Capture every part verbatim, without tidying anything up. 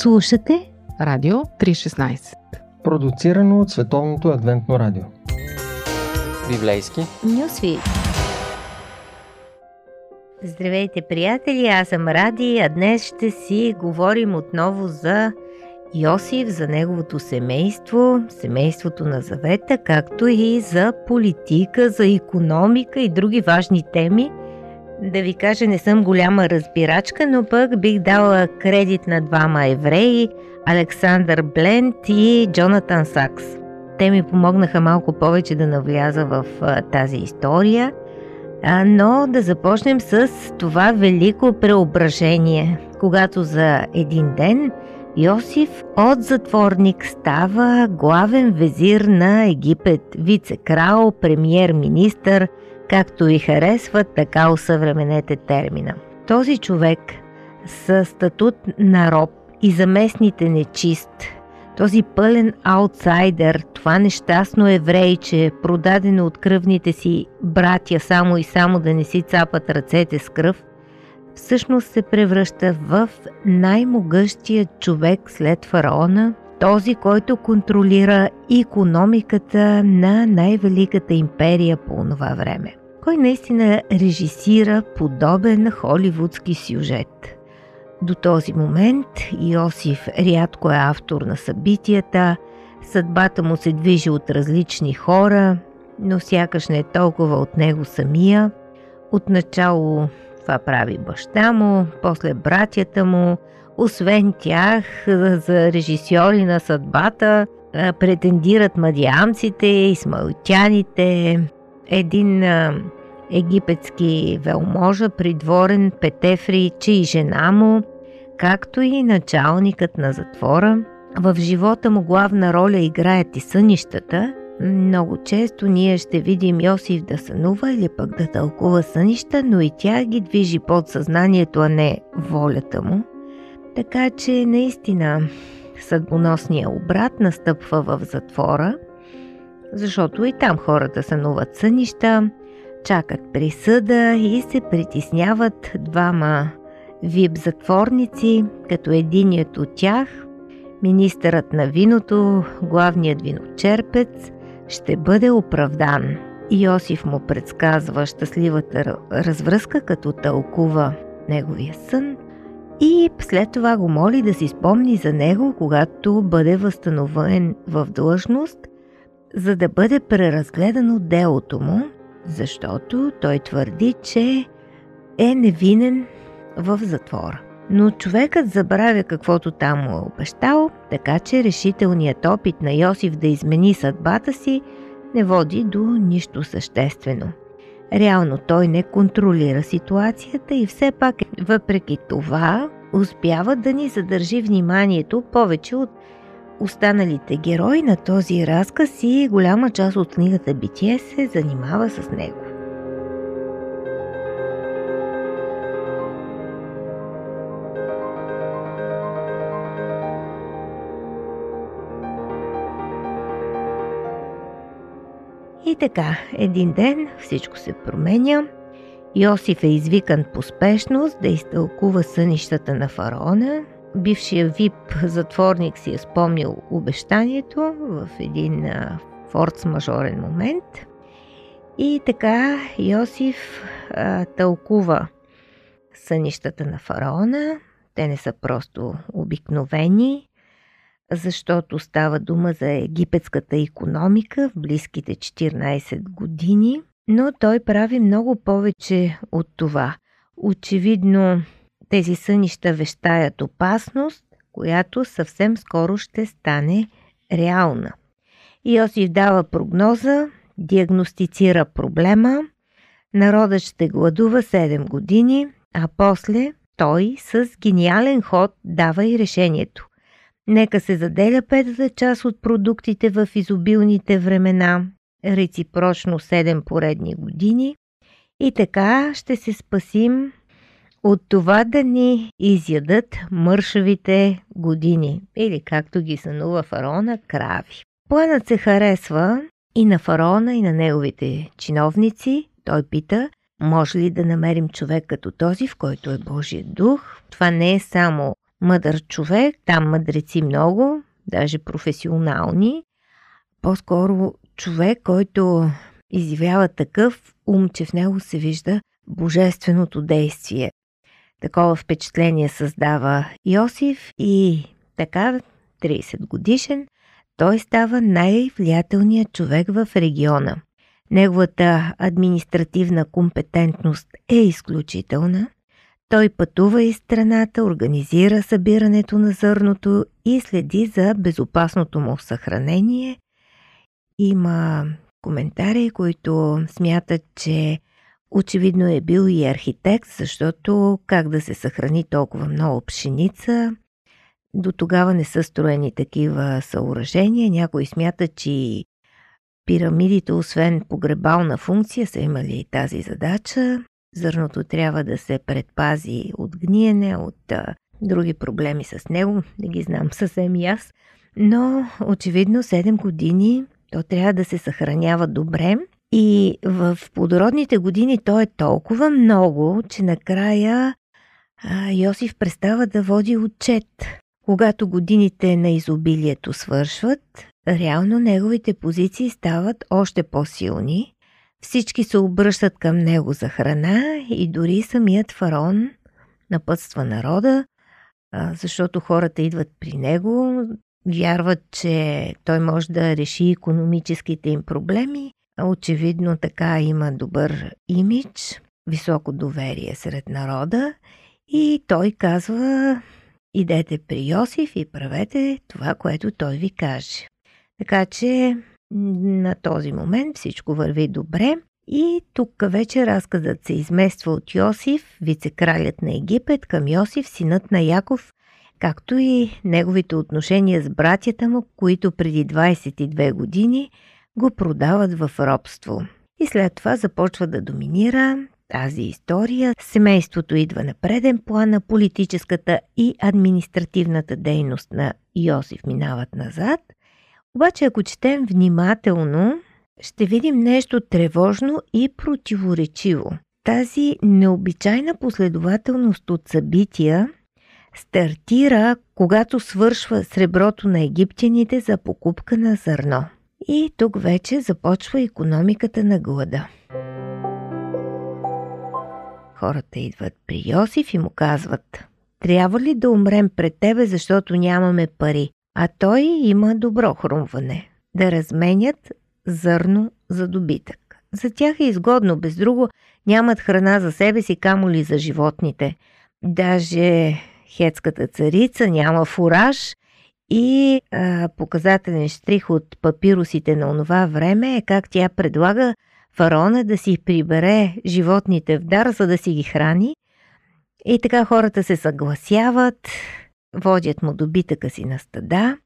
Слушате Радио три шестнайсет, продуцирано от Световното Адвентно Радио. Библейски Нюсви. Здравейте, приятели, аз съм Ради, а днес ще си говорим отново за Йосиф, за неговото семейство, семейството на завета, както и за политика, за икономика и други важни теми. Да ви кажа, не съм голяма разбирачка, но пък бих дала кредит на двама евреи, Александър Бленд и Джонатан Сакс. Те ми помогнаха малко повече да навляза в тази история, но да започнем с това велико преображение, когато за един ден Йосиф от затворник става главен везир на Египет, вице-крал, премиер-министър, както ви харесват, така усъвременете термина. Този човек с статут на роб и заместните нечист, този пълен аутсайдер, това нещастно еврейче, продадено от кръвните си братя само и само да не си цапат ръцете с кръв, всъщност се превръща в най-могъщия човек след фараона, този, който контролира икономиката на най-великата империя по това време. Кой наистина режисира подобен холивудски сюжет. До този момент Йосиф рядко е автор на събитията, съдбата му се движи от различни хора, но сякаш не е толкова от него самия. Отначало това прави баща му, после братята му, освен тях за режисьори на съдбата претендират мадиамците, исмаилтяните, един египетски велможа, придворен Петефри, че и жена му, както и началникът на затвора. В живота му главна роля играят и сънищата. Много често ние ще видим Йосиф да сънува или пък да тълкува сънища, но и тя ги движи под съзнанието, а не волята му. Така че наистина съдбоносният обрат настъпва в затвора, защото и там хората сънуват сънища, чакат присъда и се притесняват двама вип затворници, като единият от тях, министърът на виното, главният виночерпец, ще бъде оправдан. Йосиф му предсказва щастливата развръзка, като тълкува неговия сън, и след това го моли да си спомни за него, когато бъде възстановен в длъжност, за да бъде преразгледано делото му, защото той твърди, че е невинен в затвора. Но човекът забравя каквото там му е обещал, така че решителният опит на Йосиф да измени съдбата си не води до нищо съществено. Реално той не контролира ситуацията и все пак, въпреки това, успява да ни задържи вниманието повече от останалите герои на този разказ и голяма част от книгата Битие се занимава с него. И така, един ден всичко се променя. Йосиф е извикан по спешност да изтълкува сънищата на фараона. Бившия вип затворник си е спомнил обещанието в един а, форс-мажорен момент. И така Йосиф а, тълкува сънищата на фараона. Те не са просто обикновени, защото става дума за египетската икономика в близките четиринайсет години, но той прави много повече от това. Очевидно тези сънища вещаят опасност, която съвсем скоро ще стане реална. Йосиф дава прогноза, диагностицира проблема, народът ще гладува седем години, а после той с гениален ход дава и решението. Нека се заделя петата част от продуктите в изобилните времена, реципрочно седем поредни години, и така ще се спасим от това да ни изядат мършавите години, или както ги сънува фараона, крави. Планът се харесва и на фараона, и на неговите чиновници. Той пита, може ли да намерим човек като този, в който е Божият дух. Това не е само мъдър човек, там мъдреци много, даже професионални, по-скоро човек, който изявява такъв ум, че в него се вижда божественото действие. Такова впечатление създава Йосиф и така, трийсет годишен, той става най-влиятелният човек в региона. Неговата административна компетентност е изключителна. Той пътува из страната, организира събирането на зърното и следи за безопасното му съхранение. Има коментари, които смятат, че очевидно е бил и архитект, защото как да се съхрани толкова много пшеница? До тогава не са строени такива съоръжения. Някои смятат, че пирамидите, освен погребална функция, са имали и тази задача. Зърното трябва да се предпази от гниене, от а, други проблеми с него. Не ги знам съвсем и аз. Но очевидно седем години то трябва да се съхранява добре. И в плодородните години то е толкова много, че накрая а, Йосиф престава да води отчет. Когато годините на изобилието свършват, реално неговите позиции стават още по-силни. Всички се обръщат към него за храна и дори самият фараон напътства народа, защото хората идват при него, вярват, че той може да реши икономическите им проблеми. Очевидно така има добър имидж, високо доверие сред народа и той казва: идете при Йосиф и правете това, което той ви каже. Така че на този момент всичко върви добре и тук вече разказът се измества от Йосиф, вицекралят на Египет, към Йосиф, синът на Яков, както и неговите отношения с братята му, които преди двайсет и две години го продават в робство. И след това започва да доминира тази история. Семейството идва на преден план, на политическата и административната дейност на Йосиф минават назад. Обаче, ако четем внимателно, ще видим нещо тревожно и противоречиво. Тази необичайна последователност от събития стартира, когато свършва среброто на египтяните за покупка на зърно. И тук вече започва икономиката на глада. Хората идват при Йосиф и му казват: трябва ли да умрем пред тебе, защото нямаме пари? А той има добро хрумване – да разменят зърно за добитък. За тях е изгодно, без друго нямат храна за себе си, камо ли за животните. Даже хетската царица няма фураж и а, показателен штрих от папирусите на онова време е как тя предлага фараона да си прибере животните в дар, за да си ги храни. И така хората се съгласяват, водят му добитъка си на стада.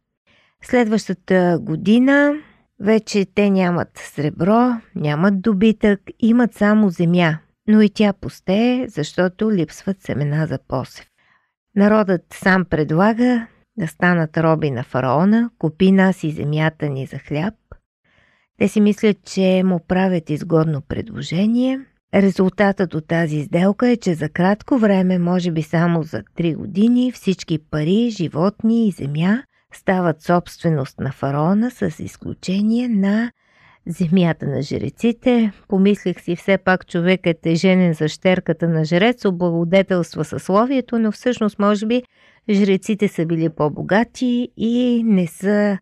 Следващата година вече те нямат сребро, нямат добитък, имат само земя, но и тя пустее, защото липсват семена за посев. Народът сам предлага да станат роби на фараона: купи нас и земята ни за хляб. Те си мислят, че му правят изгодно предложение. Резултатът от тази сделка е, че за кратко време, може би само за три години, всички пари, животни и земя стават собственост на фараона, с изключение на земята на жреците. Помислих си, все пак човекът е женен за щерката на жрец, облагодетелства съсловието, но всъщност може би жреците са били по-богати и не са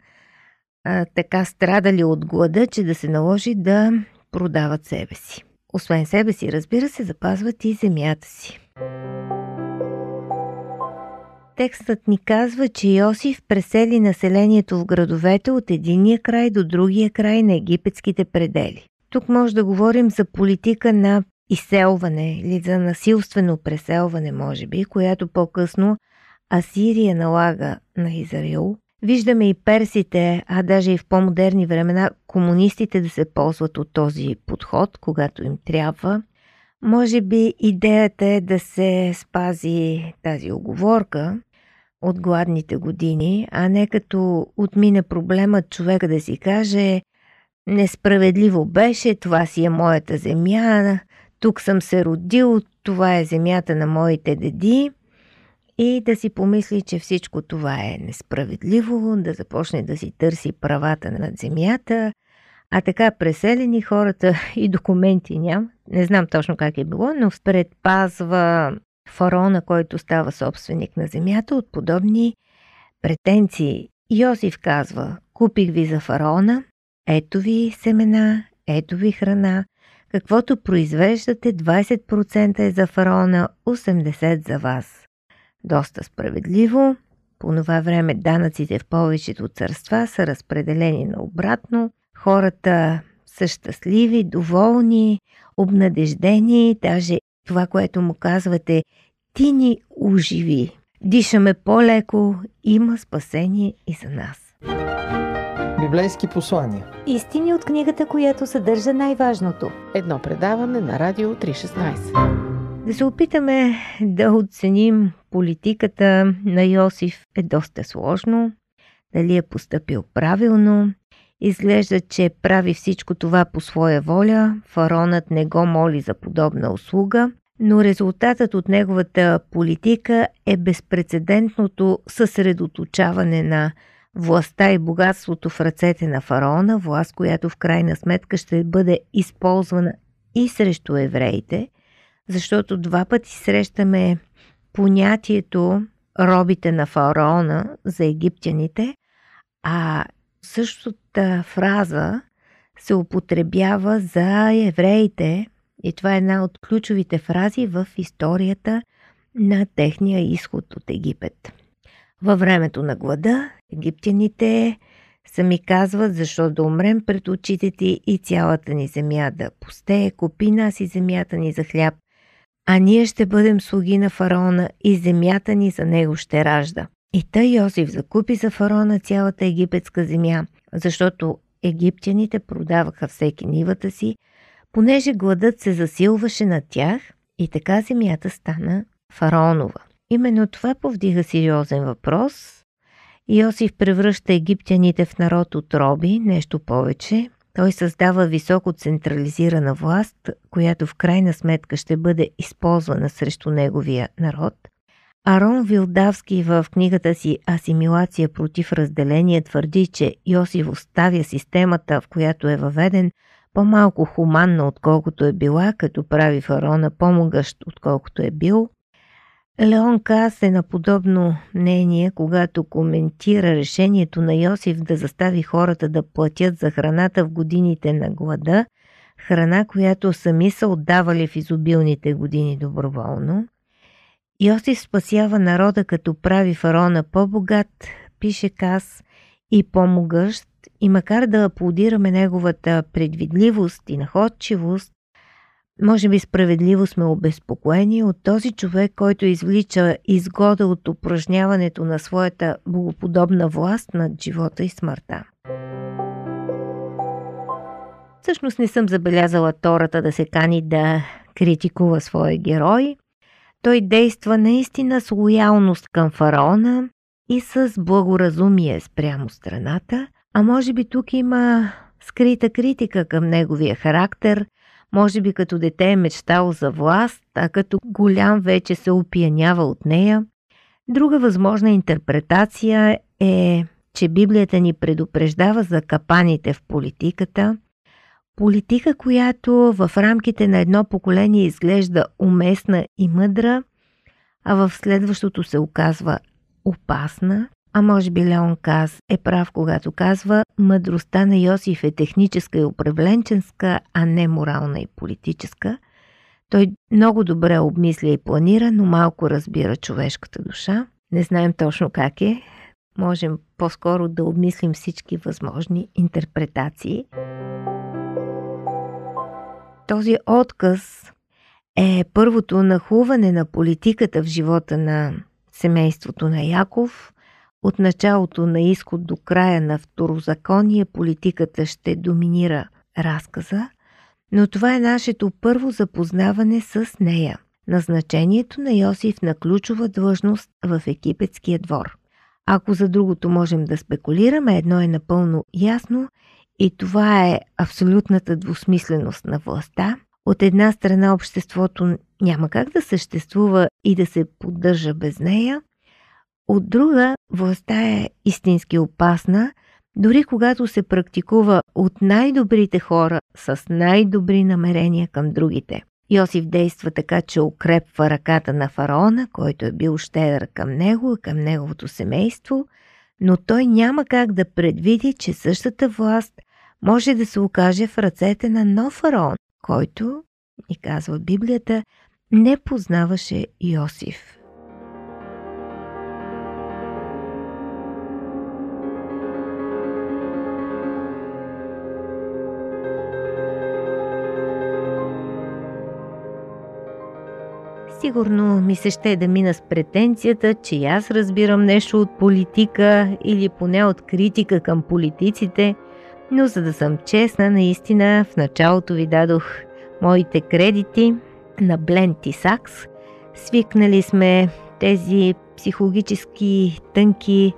а, така страдали от глада, че да се наложи да продават себе си. Освен себе си, разбира се, запазват и земята си. Текстът ни казва, че Йосиф пресели населението в градовете от единия край до другия край на египетските предели. Тук може да говорим за политика на изселване или за насилствено преселване, може би, която по-късно Асирия налага на Израил. Виждаме и персите, а даже и в по-модерни времена комунистите да се ползват от този подход, когато им трябва. Може би идеята е да се спази тази уговорка от гладните години, а не като отмине проблемът човека да си каже: несправедливо беше, това си е моята земя, тук съм се родил, това е земята на моите деди. и да си помисли, че всичко това е несправедливо, да започне да си търси правата над земята, а така преселени хората и документи няма. Не знам точно как е било, но предпазва фараона, който става собственик на земята, от подобни претенции. Йосиф казва: купих ви за фараона, ето ви семена, ето ви храна, каквото произвеждате, двадесет процента е за фараона, осемдесет процента за вас. Доста справедливо. По това време данъците в повечето царства са разпределени наобратно. Хората са щастливи, доволни, обнадеждени. Даже това, което му казвате: ти ни оживи. Дишаме по-леко, има спасение и за нас. Библейски послания. Истини от книгата, която съдържа най-важното. Едно предаване на Радио три шестнадесет. Да се опитаме да оценим политиката на Йосиф е доста сложно. Дали е постъпил правилно? Изглежда, че прави всичко това по своя воля. Фараонът не го моли за подобна услуга, но резултатът от неговата политика е безпрецедентното съсредоточаване на властта и богатството в ръцете на фараона, власт, която в крайна сметка ще бъде използвана и срещу евреите, защото два пъти срещаме понятието робите на фараона за египтяните, а същата фраза се употребява за евреите и това е една от ключовите фрази в историята на техния изход от Египет. Във времето на глада египтяните сами казват: защо да умрем пред очите ти и цялата ни земя да пустее, купи нас и земята ни за хляб, а ние ще бъдем слуги на фараона и земята ни за него ще ражда. И тъй Йосиф закупи за фараона цялата египетска земя, защото египтяните продаваха всеки нивата си, понеже гладът се засилваше на тях и така земята стана фараонова. Именно това повдига сериозен въпрос. Йосиф превръща египтяните в народ от роби, нещо повече. Той създава високо централизирана власт, която в крайна сметка ще бъде използвана срещу неговия народ. Арон Вилдавски в книгата си «Асимилация против разделение» твърди, че Йосиф оставя системата, в която е въведен, по-малко хуманна, отколкото е била, като прави фараона по-могъщ, отколкото е бил. Леон Кас е на подобно мнение, когато коментира решението на Йосиф да застави хората да платят за храната в годините на глада, храна, която сами са отдавали в изобилните години доброволно. Йосиф спасява народа, като прави фараона по-богат, пише Кас, и по-могъщ, и макар да аплодираме неговата предвидливост и находчивост, може би справедливо сме обезпокоени от този човек, който извлича изгода от упражняването на своята богоподобна власт над живота и смъртта. Всъщност не съм забелязала Тората да се кани да критикува своя герой. Той действа наистина с лоялност към фараона и с благоразумие спрямо страната, а може би тук има скрита критика към неговия характер. Може би като дете е мечтал за власт, а като голям вече се опиянява от нея. Друга възможна интерпретация е, че Библията ни предупреждава за капаните в политиката. Политика, която в рамките на едно поколение изглежда уместна и мъдра, а в следващото се оказва опасна. А може би Леон Кас е прав, когато казва: мъдростта на Йосиф е техническа и управленческа, а не морална и политическа. Той много добре обмисля и планира, но малко разбира човешката душа. Не знаем точно как е. Можем по-скоро да обмислим всички възможни интерпретации. Този отказ е първото нахлуване на политиката в живота на семейството на Яков. От началото на изход до края на Второзаконие политиката ще доминира разказа, но това е нашето първо запознаване с нея. Назначението на Йосиф на ключова длъжност в египетския двор. Ако за другото можем да спекулираме, едно е напълно ясно и това е абсолютната двусмисленост на властта. От една страна обществото няма как да съществува и да се поддържа без нея, От друга, властта е истински опасна, дори когато се практикува от най-добрите хора с най-добри намерения към другите. Йосиф действа така, че укрепва ръката на фараона, който е бил щедър към него и към неговото семейство, но той няма как да предвиди, че същата власт може да се окаже в ръцете на нов фараон, който, ни казва Библията, не познаваше Йосиф. Сигурно ми се ще да мина с претенцията, че и аз разбирам нещо от политика или поне от критика към политиците, но за да съм честна, наистина в началото ви дадох моите кредити на Бленд и Сакс. Свикнали сме тези психологически тънки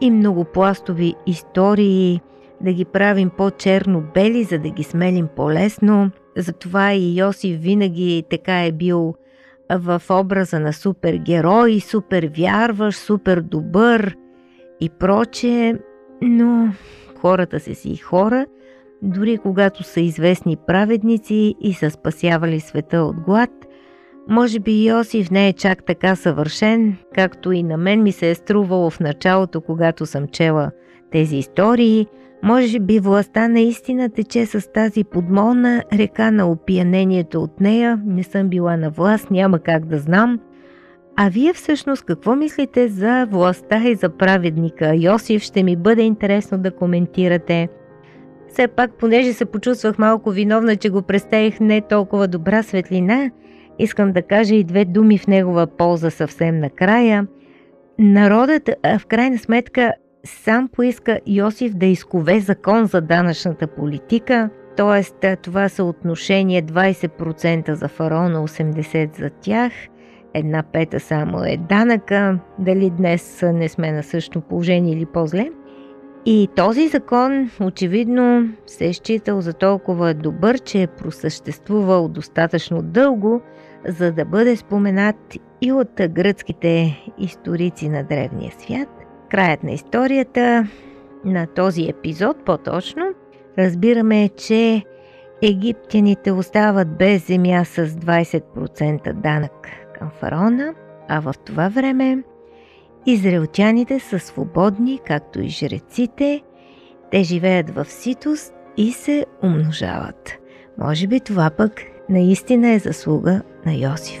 и многопластови истории да ги правим по-черно-бели, за да ги смелим по-лесно. Затова и Йосиф винаги така е бил в образа на супергерой, супер вярващ, супер добър и прочее, но хората са си хора, дори когато са известни праведници и са спасявали света от глад. Може би Йосиф не е чак така съвършен, както и на мен ми се е струвало в началото, когато съм чела тези истории. Може би властта наистина тече с тази подмолна река на опиянението от нея. Не съм била на власт, няма как да знам. А вие всъщност какво мислите за властта и за праведника? Йосиф, ще ми бъде интересно да коментирате. Все пак, понеже се почувствах малко виновна, че го представих не толкова добра светлина, искам да кажа и две думи в негова полза съвсем накрая. Народът, в крайна сметка, сам поиска Йосиф да изкове закон за данъчната политика, т.е. това съотношение двайсет процента за фараона, осемдесет процента за тях, една пета само е данъка, дали днес не сме на същото положение или по-зле. И този закон очевидно се е считал за толкова добър, че е просъществувал достатъчно дълго, за да бъде споменат и от гръцките историци на древния свят. Краят на историята, на този епизод по-точно, разбираме, че египтяните остават без земя с двайсет процента данък към фараона, а в това време израелтяните са свободни, както и жреците, те живеят в ситост и се умножават. Може би това пък наистина е заслуга на Йосиф.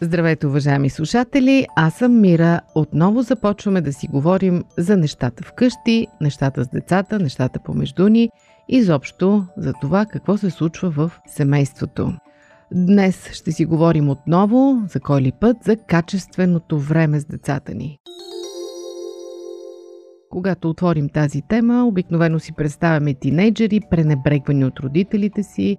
Здравейте, уважаеми слушатели, аз съм Мира. Отново започваме да си говорим за нещата вкъщи, нещата с децата, нещата помежду ни и изобщо за това какво се случва в семейството. Днес ще си говорим отново, за кой ли път, за качественото време с децата ни. Когато отворим тази тема, обикновено си представяме тинейджери, пренебрегвани от родителите си,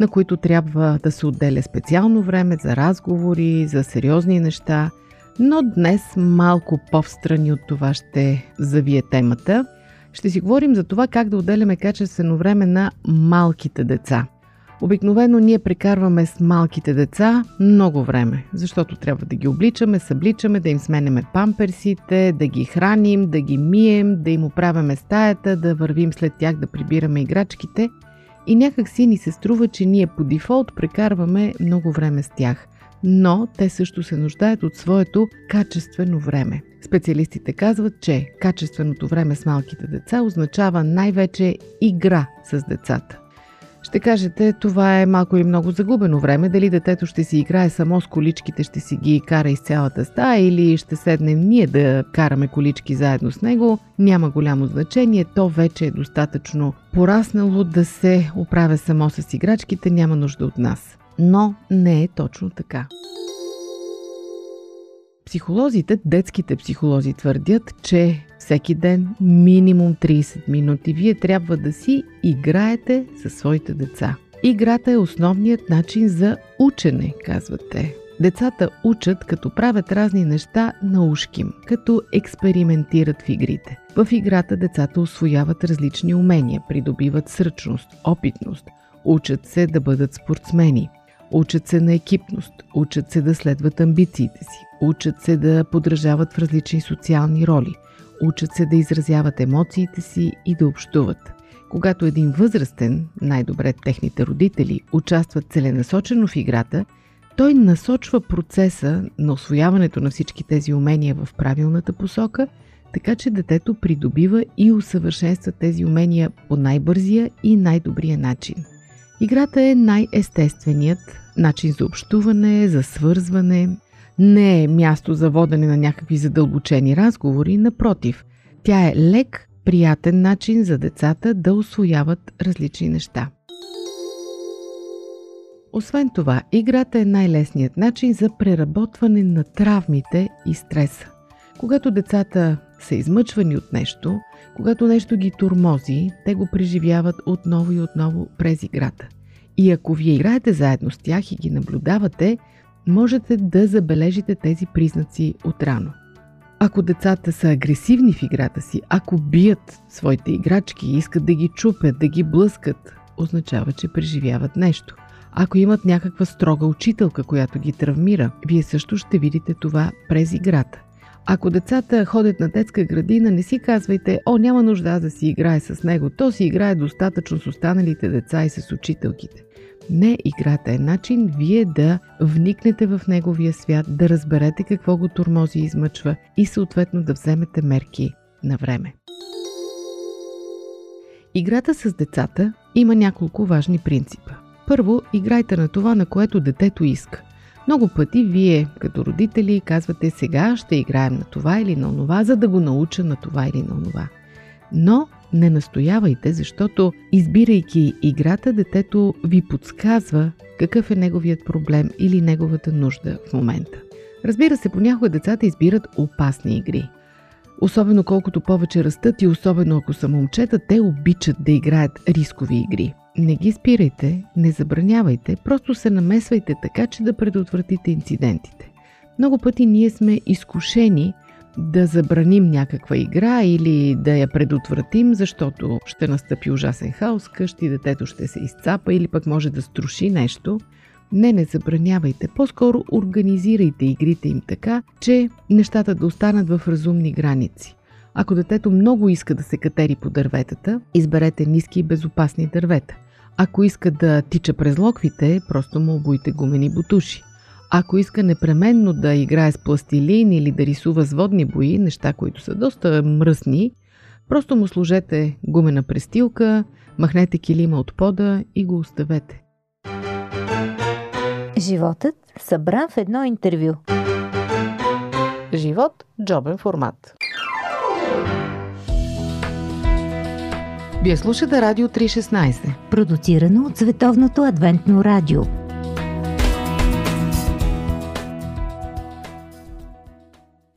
на които трябва да се отделя специално време за разговори, за сериозни неща, но днес малко по-встрани от това ще завие темата. Ще си говорим за това как да отделяме качествено време на малките деца. Обикновено ние прекарваме с малките деца много време, защото трябва да ги обличаме, събличаме, да им сменяме памперсите, да ги храним, да ги мием, да им оправяме стаята, да вървим след тях, да прибираме играчките. И някак си ни се струва, че ние по дефолт прекарваме много време с тях. но те също се нуждаят от своето качествено време. Специалистите казват, че качественото време с малките деца означава най-вече игра с децата. Ще кажете, това е малко или много загубено време, дали детето ще си играе само с количките, ще си ги кара из цялата стая или ще седнем ние да караме колички заедно с него, няма голямо значение, то вече е достатъчно пораснало да се оправя само с играчките, няма нужда от нас. Но не е точно така. Психолозите, детските психолози твърдят, че всеки ден минимум трийсет минути вие трябва да си играете със своите деца. Играта е основният начин за учене, казват те. Децата учат, като правят разни неща на ушким, като експериментират в игрите. В играта децата освояват различни умения, придобиват сръчност, опитност, учат се да бъдат спортсмени. Учат се на екипност, учат се да следват амбициите си, учат се да подражават в различни социални роли, учат се да изразяват емоциите си и да общуват. Когато един възрастен, най-добре техните родители, участват целенасочено в играта, той насочва процеса на освояването на всички тези умения в правилната посока, така че детето придобива и усъвършенства тези умения по най-бързия и най-добрия начин. Играта е най-естественият начин за общуване, за свързване. Не е място за водене на някакви задълбочени разговори, напротив. Тя е лек, приятен начин за децата да усвояват различни неща. Освен това, играта е най-лесният начин за преработване на травмите и стреса. Когато децата са измъчвани от нещо, когато нещо ги тормози, те го преживяват отново и отново през играта. И ако вие играете заедно с тях и ги наблюдавате, можете да забележите тези признаци отрано. Ако децата са агресивни в играта си, ако бият своите играчки, искат да ги чупят, да ги блъскат, означава, че преживяват нещо. Ако имат някаква строга учителка, която ги травмира, вие също ще видите това през играта. Ако децата ходят на детска градина, не си казвайте, о, няма нужда да си играе с него, то си играе достатъчно с останалите деца и с учителките. Не, играта е начин вие да вникнете в неговия свят, да разберете какво го тормози и измъчва и съответно да вземете мерки на време. Играта с децата има няколко важни принципа. Първо, играйте на това, на което детето иска. Много пъти вие, като родители, казвате сега ще играем на това или на онова, за да го науча на това или на онова. Но не настоявайте, защото избирайки играта, детето ви подсказва какъв е неговият проблем или неговата нужда в момента. Разбира се, понякога децата избират опасни игри. Особено колкото повече растат и особено ако са момчета, те обичат да играят рискови игри. Не ги спирайте, не забранявайте, просто се намесвайте така, че да предотвратите инцидентите. Много пъти ние сме изкушени да забраним някаква игра или да я предотвратим, защото ще настъпи ужасен хаос къщи, детето ще се изцапа или пък може да струши нещо. Не, не забранявайте, по-скоро организирайте игрите им така, че нещата да останат в разумни граници. Ако детето много иска да се катери по дърветата, изберете ниски и безопасни дървета. Ако иска да тича през локвите, просто му обуйте гумени бутуши. Ако иска непременно да играе с пластилин или да рисува с водни бои, неща, които са доста мръсни, просто му сложете гумена престилка, махнете килима от пода и го оставете. Животът събран в едно интервю. Живот – джобен формат. Вие слушате Радио три шестнайсет, продуцирано от Световното Адвентно Радио.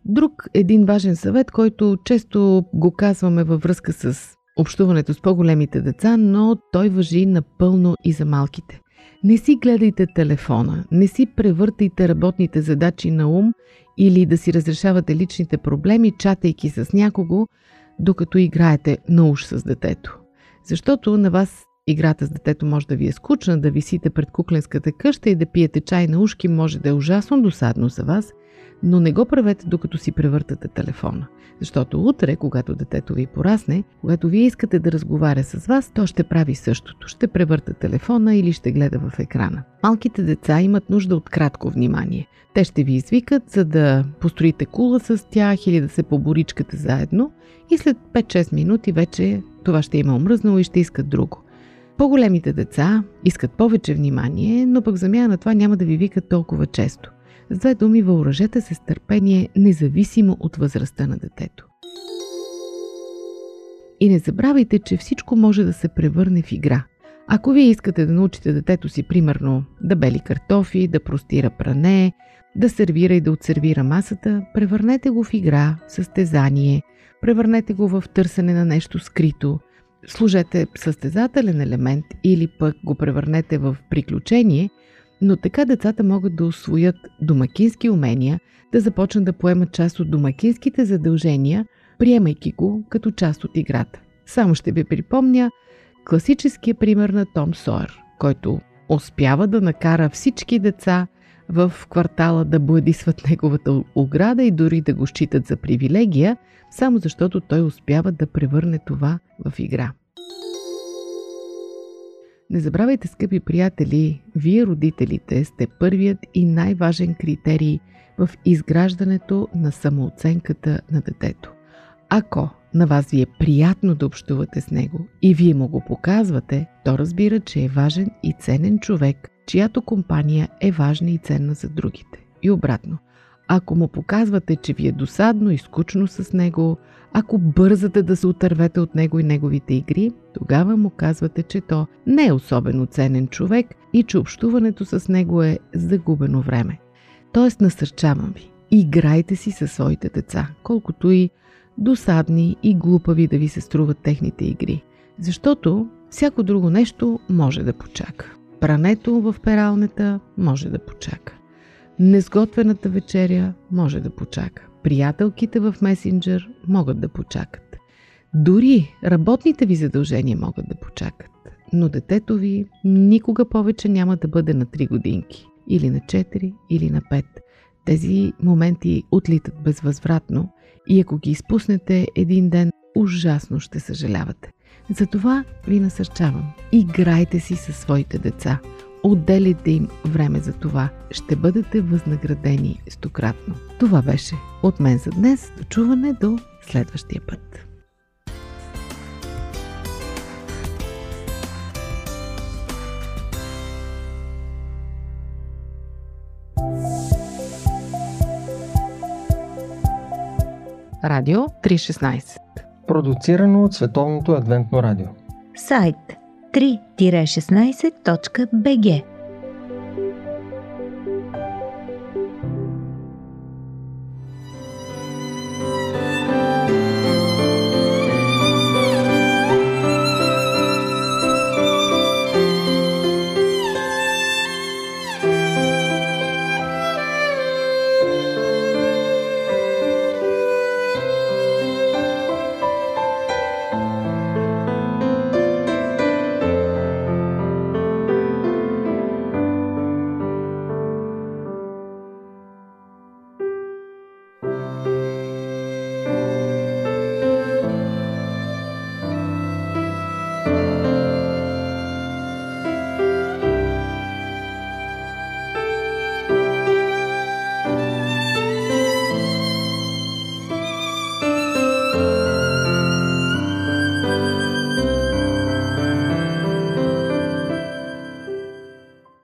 Друг един важен съвет, който често го казваме във връзка с общуването с по-големите деца, но той важи напълно и за малките. Не си гледайте телефона, не си превъртайте работните задачи на ум или да си разрешавате личните проблеми, чатайки с някого, докато играете на уш с детето. Защото на вас играта с детето може да ви е скучна, да висите пред кукленската къща и да пиете чай на ушки може да е ужасно досадно за вас, но не го правете докато си превъртате телефона. Защото утре, когато детето ви порасне, когато вие искате да разговаря с вас, то ще прави същото. Ще превърта телефона или ще гледа в екрана. Малките деца имат нужда от кратко внимание. Те ще ви извикат, за да построите кула с тях или да се поборичкате заедно и след пет-шест минути вече това ще има омръзнало и ще искат друго. По-големите деца искат повече внимание, но пък в замяна на това няма да ви викат толкова често. С две думи, въоръжете се с търпение, независимо от възрастта на детето. И не забравяйте, че всичко може да се превърне в игра. Ако вие искате да научите детето си, примерно, да бели картофи, да простира пране, да сервира и да отсервира масата, превърнете го в игра, в състезание, превърнете го в търсене на нещо скрито, сложете състезателен елемент или пък го превърнете в приключение, но така децата могат да освоят домакински умения, да започнат да поемат част от домакинските задължения, приемайки го като част от играта. Само ще ви припомня класическия пример на Том Сойер, който успява да накара всички деца в квартала да бладисват неговата ограда и дори да го считат за привилегия, само защото той успява да превърне това в игра. Не забравяйте, скъпи приятели, вие родителите сте първият и най-важен критерий в изграждането на самооценката на детето. Ако на вас ви е приятно да общувате с него и вие му го показвате, то разбира, че е важен и ценен човек, чиято компания е важна и ценна за другите. И обратно, ако му показвате, че ви е досадно и скучно с него, ако бързате да се отървете от него и неговите игри, тогава му казвате, че то не е особено ценен човек и че общуването с него е загубено време. Тоест, насърчавам ви, играйте си със своите деца, колкото и досадни и глупави да ви се струват техните игри. Защото всяко друго нещо може да почака. Прането в пералнята може да почака. Несготвената вечеря може да почака. Приятелките в месенджер могат да почакат. Дори работните ви задължения могат да почакат. Но детето ви никога повече няма да бъде на три годинки. Или на четири, или на пет. Тези моменти отлитат безвъзвратно и ако ги изпуснете един ден, ужасно ще съжалявате. Затова ви насърчавам. Играйте си със своите деца. Отделите им време за това. Ще бъдете възнаградени стократно. Това беше от мен за днес. До чуване, до следващия път. Радио три шестнайсет. Продуцирано от Световното адвентно радио. Сайт три шестнайсет точка бг